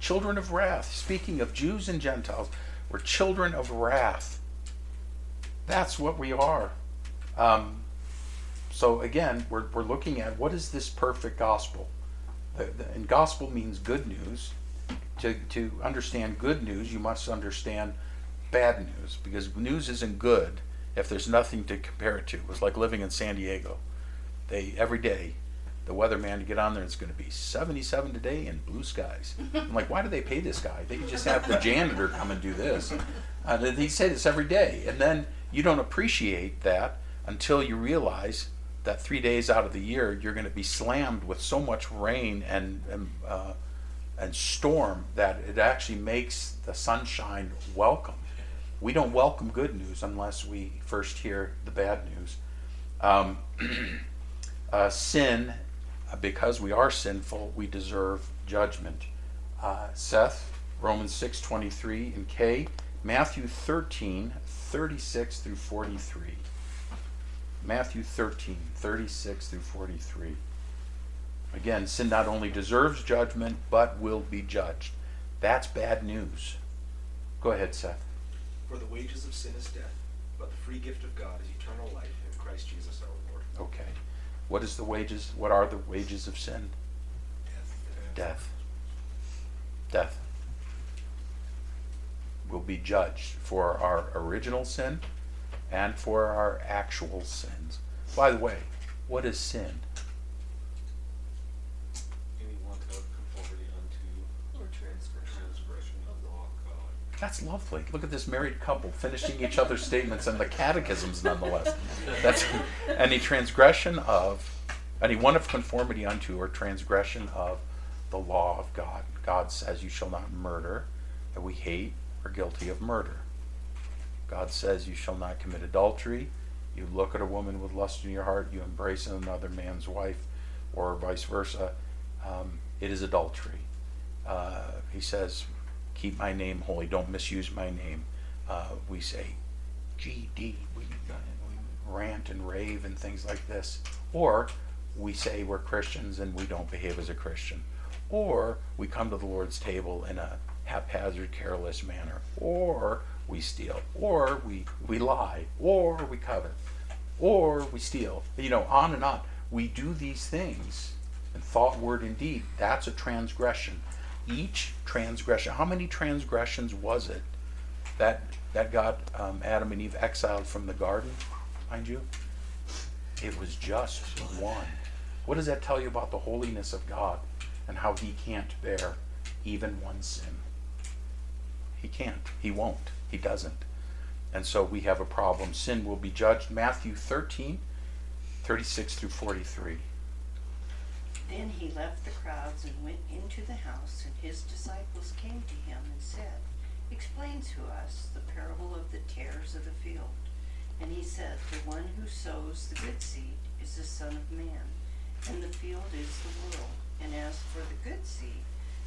Children of wrath. Speaking of Jews and Gentiles, we're children of wrath. That's what we are. Um, so again, we're we're looking at what is this perfect gospel? The, the, and gospel means good news. To to understand good news, you must understand bad news, because news isn't good if there's nothing to compare it to. It was like living in San Diego. They every day, the weatherman to get on there, it's going to be seventy-seven today and blue skies. I'm like, why do they pay this guy? They just have the janitor come and do this. Uh, they say this every day, and then you don't appreciate that until you realize that three days out of the year you're going to be slammed with so much rain and and, uh, and storm that it actually makes the sunshine welcome. We don't welcome good news unless we first hear the bad news. Um, uh, sin, because we are sinful, we deserve judgment. Uh, Seth, Romans six twenty-three, and Kay, Matthew thirteen, thirty-six through forty-three. Matthew thirteen, thirty-six through forty-three. Again, sin not only deserves judgment, but will be judged. That's bad news. Go ahead, Seth. For the wages of sin is death, but the free gift of God is eternal life in Christ Jesus our Lord. Okay. What is the wages? What are the wages of sin? Death. Death. Death. Will be judged for our original sin and for our actual sins. By the way, what is sin? Any want of conformity unto or transgression of the law of God. That's lovely. Look at this married couple finishing each other's statements and the catechisms nonetheless. That's any transgression of, any want of conformity unto or transgression of the law of God. God says you shall not murder, that we hate. Are guilty of murder. God says you shall not commit adultery. You look at a woman with lust in your heart, you embrace another man's wife, or vice versa. Um, it is adultery. Uh, he says, keep my name holy, don't misuse my name. Uh, we say, G D, we rant and rave and things like this. Or we say we're Christians and we don't behave as a Christian. Or we come to the Lord's table in a haphazard, careless manner, or we steal, or we, we lie, or we covet, or we steal, you know, on and on. We do these things in thought, word, and deed. That's a transgression. Each transgression, how many transgressions was it that that got um, Adam and Eve exiled from the garden, mind you? It was just one. What does that tell you about the holiness of God and how he can't bear even one sin? He can't. He won't. He doesn't. And so we have a problem. Sin will be judged. Matthew thirteen, thirty-six through forty-three. Then he left the crowds and went into the house, and his disciples came to him and said, explain to us the parable of the tares of the field. And he said, the one who sows the good seed is the Son of Man, and the field is the world. And as for the good seed,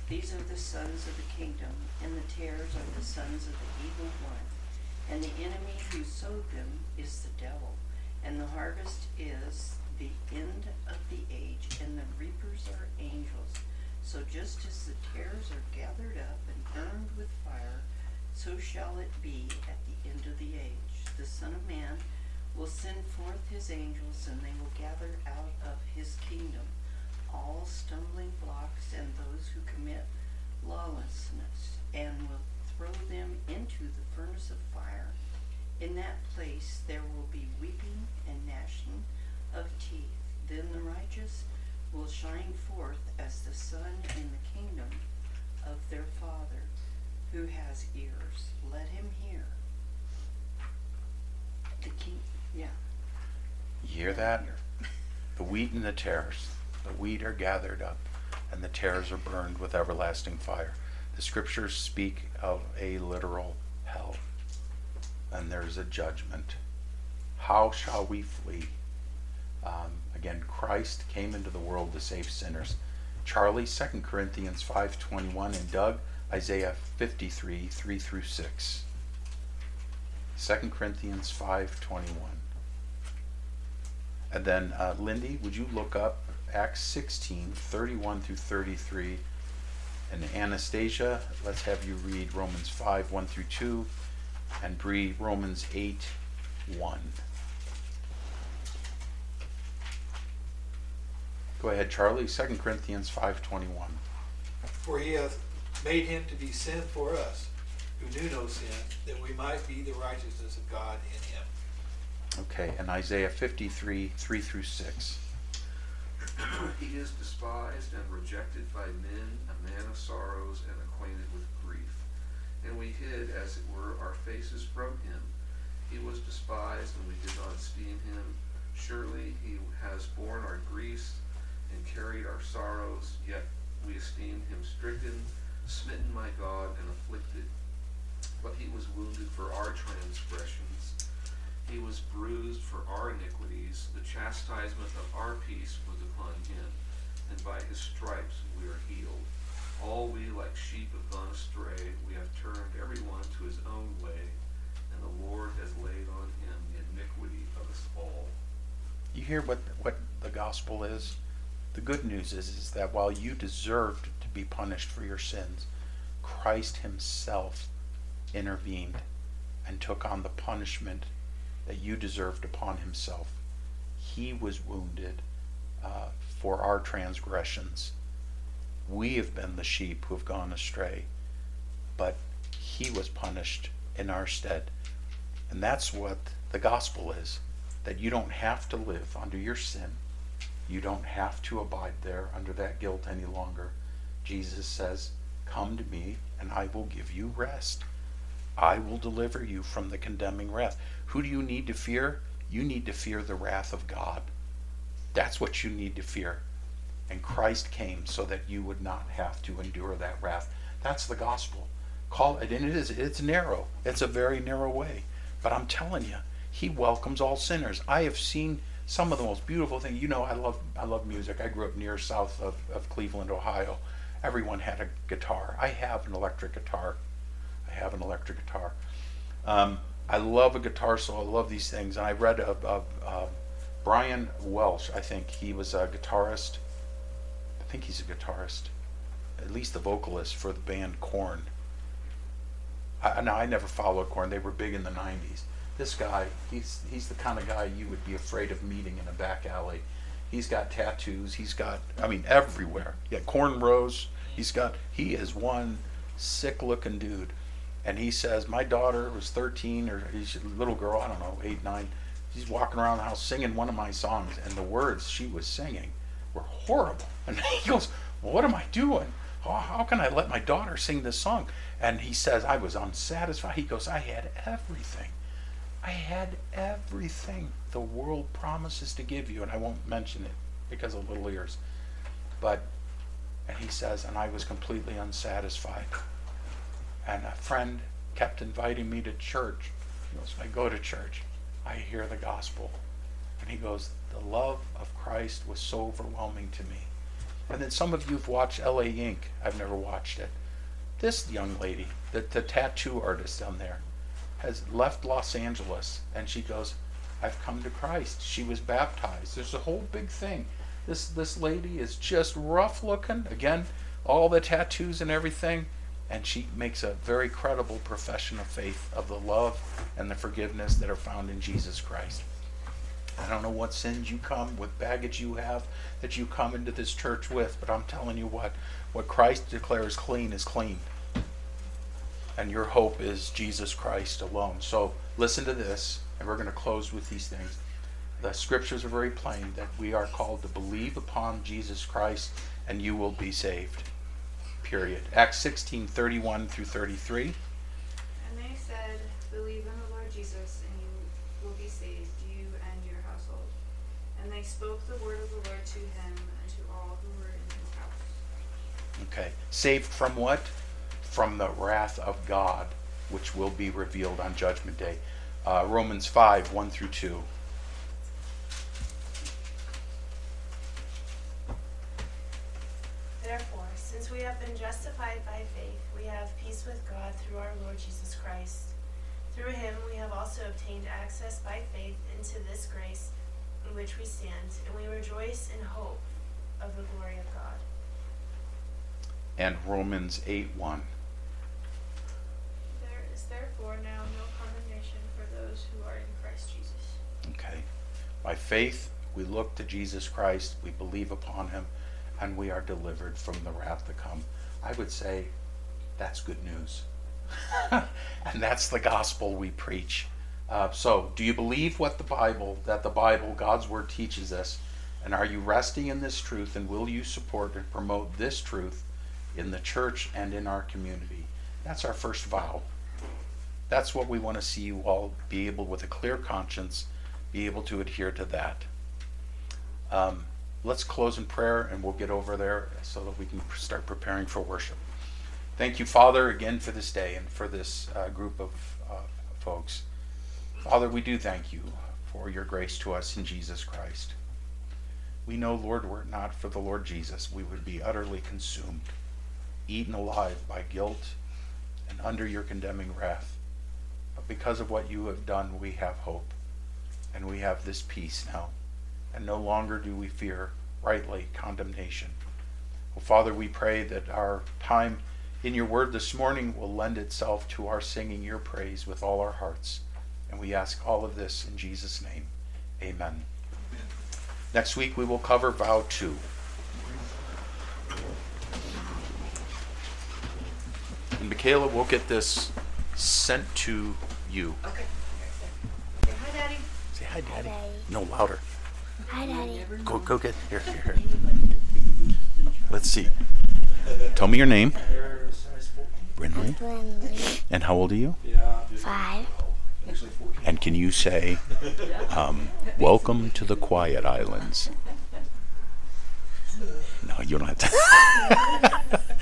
these are the sons of the kingdom, and the tares are the sons of the evil one. And the enemy who sowed them is the devil. And the harvest is the end of the age, and the reapers are angels. So just as the tares are gathered up and burned with fire, so shall it be at the end of the age. The Son of Man will send forth his angels, and they will gather out of his kingdom all stumbling blocks and those who commit lawlessness, and will throw them into the furnace of fire. In that place there will be weeping and gnashing of teeth. Then the righteous will shine forth as the sun in the kingdom of their Father who has ears. Let him hear. The king, yeah. You hear that? The wheat and the tares. The wheat are gathered up, and the tares are burned with everlasting fire. The scriptures speak of a literal hell, and there's a judgment. How shall we flee? Um, again, Christ came into the world to save sinners. Charlie, Second Corinthians five twenty-one, and Doug, Isaiah fifty-three, three through six. Second Corinthians five twenty-one. And then, uh, Lindy, would you look up Acts sixteen, thirty-one through thirty-three, and Anastasia, let's have you read Romans five, one through two, and Bree, Romans eight, one. Go ahead, Charlie, Second Corinthians five, twenty-one. For he hath made him to be sin for us, who knew no sin, that we might be the righteousness of God in him. Okay, and Isaiah fifty-three, three through six. He is despised and rejected by men, a man of sorrows and acquainted with grief. And we hid, as it were, our faces from him. He was despised, and we did not esteem him. Surely he has borne our griefs and carried our sorrows, yet we esteemed him stricken, smitten by God, and afflicted. But he was wounded for our transgressions. He was bruised for our iniquities. The chastisement of our peace was upon him, and by his stripes we are healed. All we like sheep have gone astray. We have turned everyone to his own way, and the Lord has laid on him the iniquity of us all. You hear what what the gospel is? The good news is, is that while you deserved to be punished for your sins, Christ himself intervened and took on the punishment that you deserved upon himself. He was wounded uh, for our transgressions. We have been the sheep who have gone astray, but he was punished in our stead. And that's what the gospel is, that you don't have to live under your sin. You don't have to abide there under that guilt any longer. Jesus says, come to me and I will give you rest. I will deliver you from the condemning wrath. Who do you need to fear? You need to fear the wrath of God. That's what you need to fear. And Christ came so that you would not have to endure that wrath. That's the gospel. Call it, and it is, it's narrow. It's a very narrow way. But I'm telling you, he welcomes all sinners. I have seen some of the most beautiful things. You know, I love I love music. I grew up near south of, of Cleveland, Ohio. Everyone had a guitar. I have an electric guitar. I have an electric guitar. Um, I love a guitar solo. I love these things. And I read of, of uh, Brian Welsh, I think he was a guitarist. I think he's a guitarist, at least the vocalist for the band Korn. I, now, I never followed Korn. They were big in the nineties. This guy, he's he's the kind of guy you would be afraid of meeting in a back alley. He's got tattoos. He's got, I mean, everywhere. Yeah, cornrows. He's got, he is one sick-looking dude. And he says, my daughter was thirteen, or she's a little girl, I don't know, eight, nine. She's walking around the house singing one of my songs, and the words she was singing were horrible. And he goes, well, what am I doing? Oh, how can I let my daughter sing this song? And he says, I was unsatisfied. He goes, I had everything. I had everything the world promises to give you, and I won't mention it because of little ears. But, and he says, and I was completely unsatisfied. And a friend kept inviting me to church. So I go to church. I hear the gospel. And he goes, the love of Christ was so overwhelming to me. And then some of you have watched L A Incorporated. I've never watched it. This young lady, the, the tattoo artist down there, has left Los Angeles. And she goes, I've come to Christ. She was baptized. There's a whole big thing. This, this lady is just rough looking. Again, all the tattoos and everything. And she makes a very credible profession of faith of the love and the forgiveness that are found in Jesus Christ. I don't know what sins you come, what baggage you have that you come into this church with, but I'm telling you what, what Christ declares clean is clean. And your hope is Jesus Christ alone. So listen to this, and we're going to close with these things. The scriptures are very plain that we are called to believe upon Jesus Christ and you will be saved. Period. Acts sixteen, thirty-one through thirty-three. And they said, "Believe in the Lord Jesus and you will be saved, you and your household." And they spoke the word of the Lord to him and to all who were in his house. Okay. Saved from what? From the wrath of God, which will be revealed on Judgment Day. Uh, Romans five, one through two. Therefore, since we have been justified by faith, we have peace with God through our Lord Jesus Christ. Through him we have also obtained access by faith into this grace in which we stand, and we rejoice in hope of the glory of God. And Romans eight, one. There is therefore now no condemnation for those who are in Christ Jesus. Okay. By faith we look to Jesus Christ, we believe upon him, and we are delivered from the wrath to come. I would say that's good news. And that's the gospel we preach. Uh, so do you believe what the Bible, that the Bible, God's Word, teaches us? And are you resting in this truth? And will you support and promote this truth in the church and in our community? That's our first vow. That's what we want to see you all be able, with a clear conscience, be able to adhere to that. Um, Let's close in prayer and we'll get over there so that we can start preparing for worship. Thank you, Father, again for this day and for this uh, group of uh, folks. Father, we do thank you for your grace to us in Jesus Christ. We know, Lord, were it not for the Lord Jesus, we would be utterly consumed, eaten alive by guilt and under your condemning wrath. But because of what you have done, we have hope and we have this peace now. And no longer do we fear, rightly, condemnation. Well, Father, we pray that our time in your word this morning will lend itself to our singing your praise with all our hearts. And we ask all of this in Jesus' name. Amen. Amen. Next week we will cover vow two. And Michaela will get this sent to you. Okay. Say hi, Daddy. Say hi, Daddy. Hi, Daddy. No, louder. Hi, Daddy. Go, go get here, here, here. Let's see. Tell me your name. Brinley. Brinley. And how old are you? Five. And can you say, um, "Welcome to the Quiet Islands"? No, you don't have to.